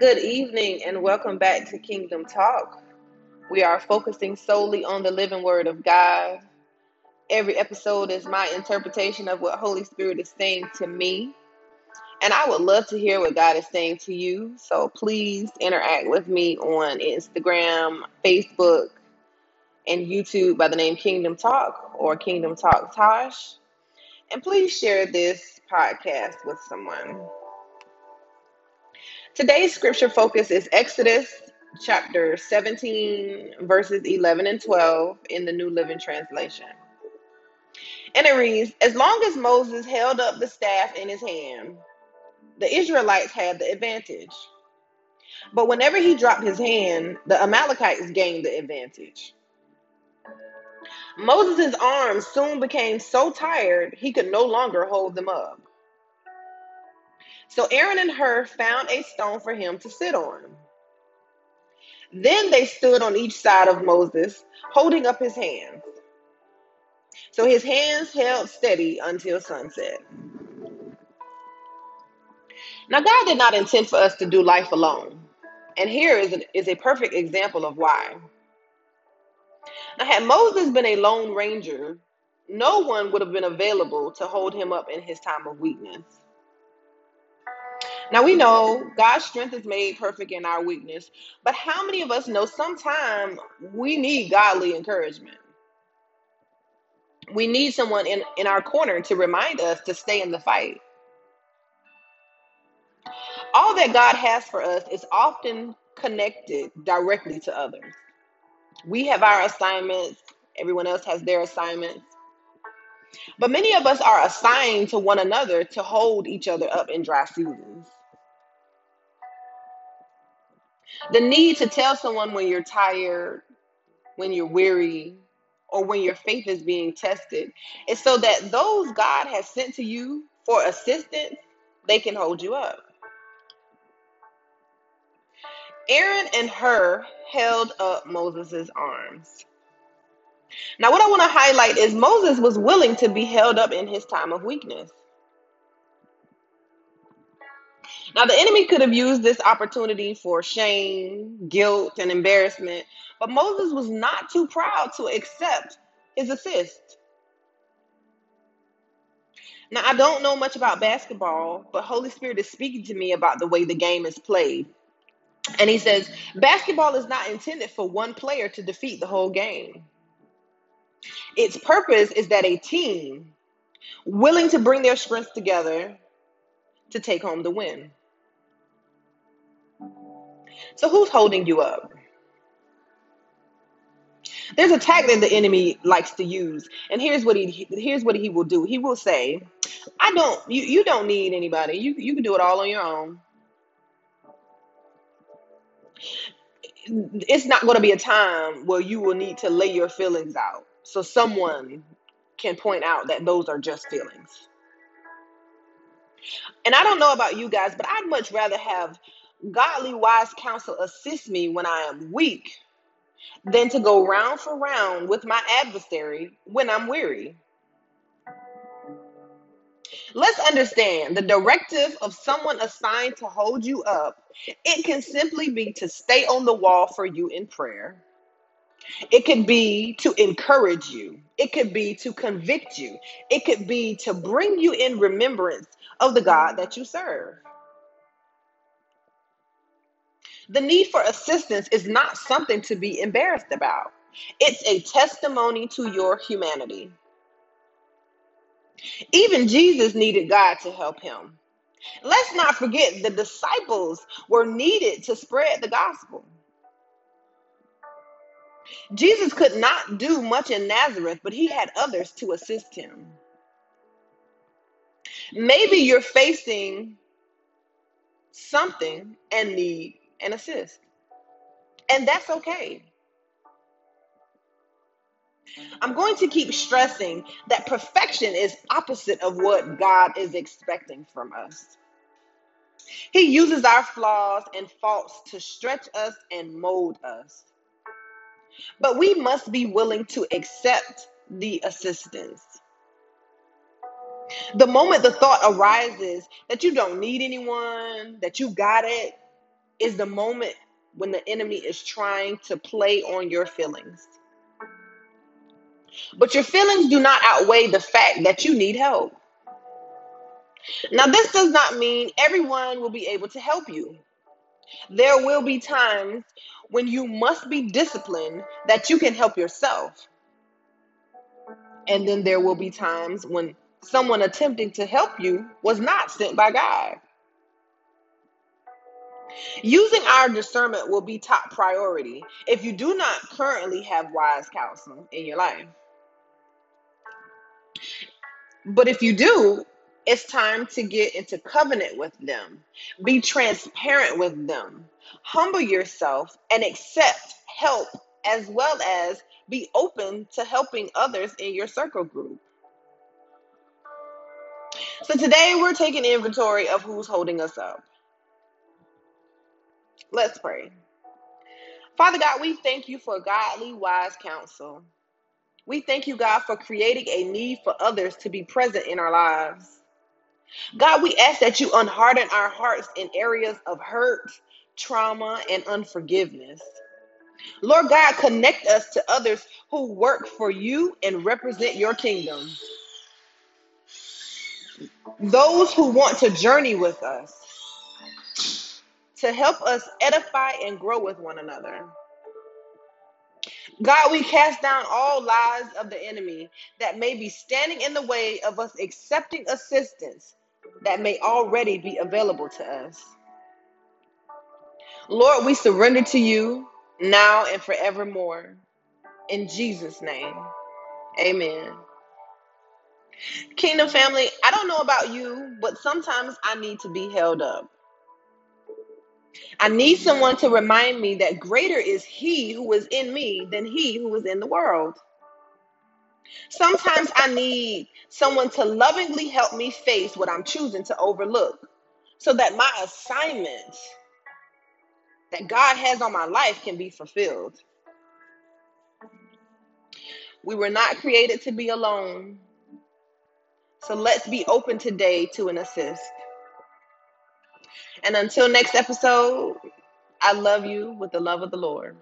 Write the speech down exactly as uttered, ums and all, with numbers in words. Good evening and welcome back to Kingdom Talk. We are focusing solely on the living word of God. Every episode is my interpretation of what Holy Spirit is saying to me. And I would love to hear what God is saying to you. So please interact with me on Instagram, Facebook, and YouTube by the name Kingdom Talk or Kingdom Talk Tosh. And please share this podcast with someone. Today's scripture focus is Exodus chapter seventeen, verses eleven and twelve in the New Living Translation. And it reads, "As long as Moses held up the staff in his hand, the Israelites had the advantage. But whenever he dropped his hand, the Amalekites gained the advantage. Moses' arms soon became so tired he could no longer hold them up. So Aaron and Hur found a stone for him to sit on. Then they stood on each side of Moses, holding up his hands. So his hands held steady until sunset." Now, God did not intend for us to do life alone. And here is a, is a perfect example of why. Now, had Moses been a lone ranger, no one would have been available to hold him up in his time of weakness. Now, we know God's strength is made perfect in our weakness, but how many of us know sometimes we need godly encouragement? We need someone in, in our corner to remind us to stay in the fight. All that God has for us is often connected directly to others. We have our assignments. Everyone else has their assignments. But many of us are assigned to one another to hold each other up in dry seasons. The need to tell someone when you're tired, when you're weary, or when your faith is being tested is so that those God has sent to you for assistance, they can hold you up. Aaron and Hur held up Moses' arms. Now, what I want to highlight is Moses was willing to be held up in his time of weakness. Now, the enemy could have used this opportunity for shame, guilt, and embarrassment, but Moses was not too proud to accept his assist. Now, I don't know much about basketball, but Holy Spirit is speaking to me about the way the game is played. And he says, basketball is not intended for one player to defeat the whole game. Its purpose is that a team willing to bring their strengths together to take home the win. So who's holding you up? There's a tag that the enemy likes to use, and here's what he here's what he will do. He will say, "I don't you you don't need anybody. You you can do it all on your own. It's not going to be a time where you will need to lay your feelings out." So someone can point out that those are just feelings. And I don't know about you guys, but I'd much rather have godly, wise counsel assist me when I am weak than to go round for round with my adversary when I'm weary. Let's understand the directive of someone assigned to hold you up. It can simply be to stay on the wall for you in prayer. It could be to encourage you. It could be to convict you. It could be to bring you in remembrance of the God that you serve. The need for assistance is not something to be embarrassed about. It's a testimony to your humanity. Even Jesus needed God to help him. Let's not forget the disciples were needed to spread the gospel. Jesus could not do much in Nazareth, but he had others to assist him. Maybe you're facing something and need an assist, and that's okay. I'm going to keep stressing that perfection is opposite of what God is expecting from us. He uses our flaws and faults to stretch us and mold us. But we must be willing to accept the assistance. The moment the thought arises that you don't need anyone, that you got it, is the moment when the enemy is trying to play on your feelings. But your feelings do not outweigh the fact that you need help. Now, this does not mean everyone will be able to help you. There will be times when you must be disciplined that you can help yourself. And then there will be times when someone attempting to help you was not sent by God. Using our discernment will be top priority if you do not currently have wise counsel in your life. But if you do, it's time to get into covenant with them. Be transparent with them. Humble yourself and accept help, as well as be open to helping others in your circle group. So today we're taking inventory of who's holding us up. Let's pray. Father God, we thank you for godly, wise counsel. We thank you, God, for creating a need for others to be present in our lives. God, we ask that you unharden our hearts in areas of hurt, trauma, and unforgiveness. Lord God, connect us to others who work for you and represent your kingdom. Those who want to journey with us, to help us edify and grow with one another. God, we cast down all lies of the enemy that may be standing in the way of us accepting assistance that may already be available to us. Lord, we surrender to you now and forevermore. In Jesus' name, amen. Kingdom family, I don't know about you, but sometimes I need to be held up. I need someone to remind me that greater is he who is in me than he who is in the world. Sometimes I need someone to lovingly help me face what I'm choosing to overlook so that my assignment that God has on my life can be fulfilled. We were not created to be alone. So let's be open today to an assist. And until next episode, I love you with the love of the Lord.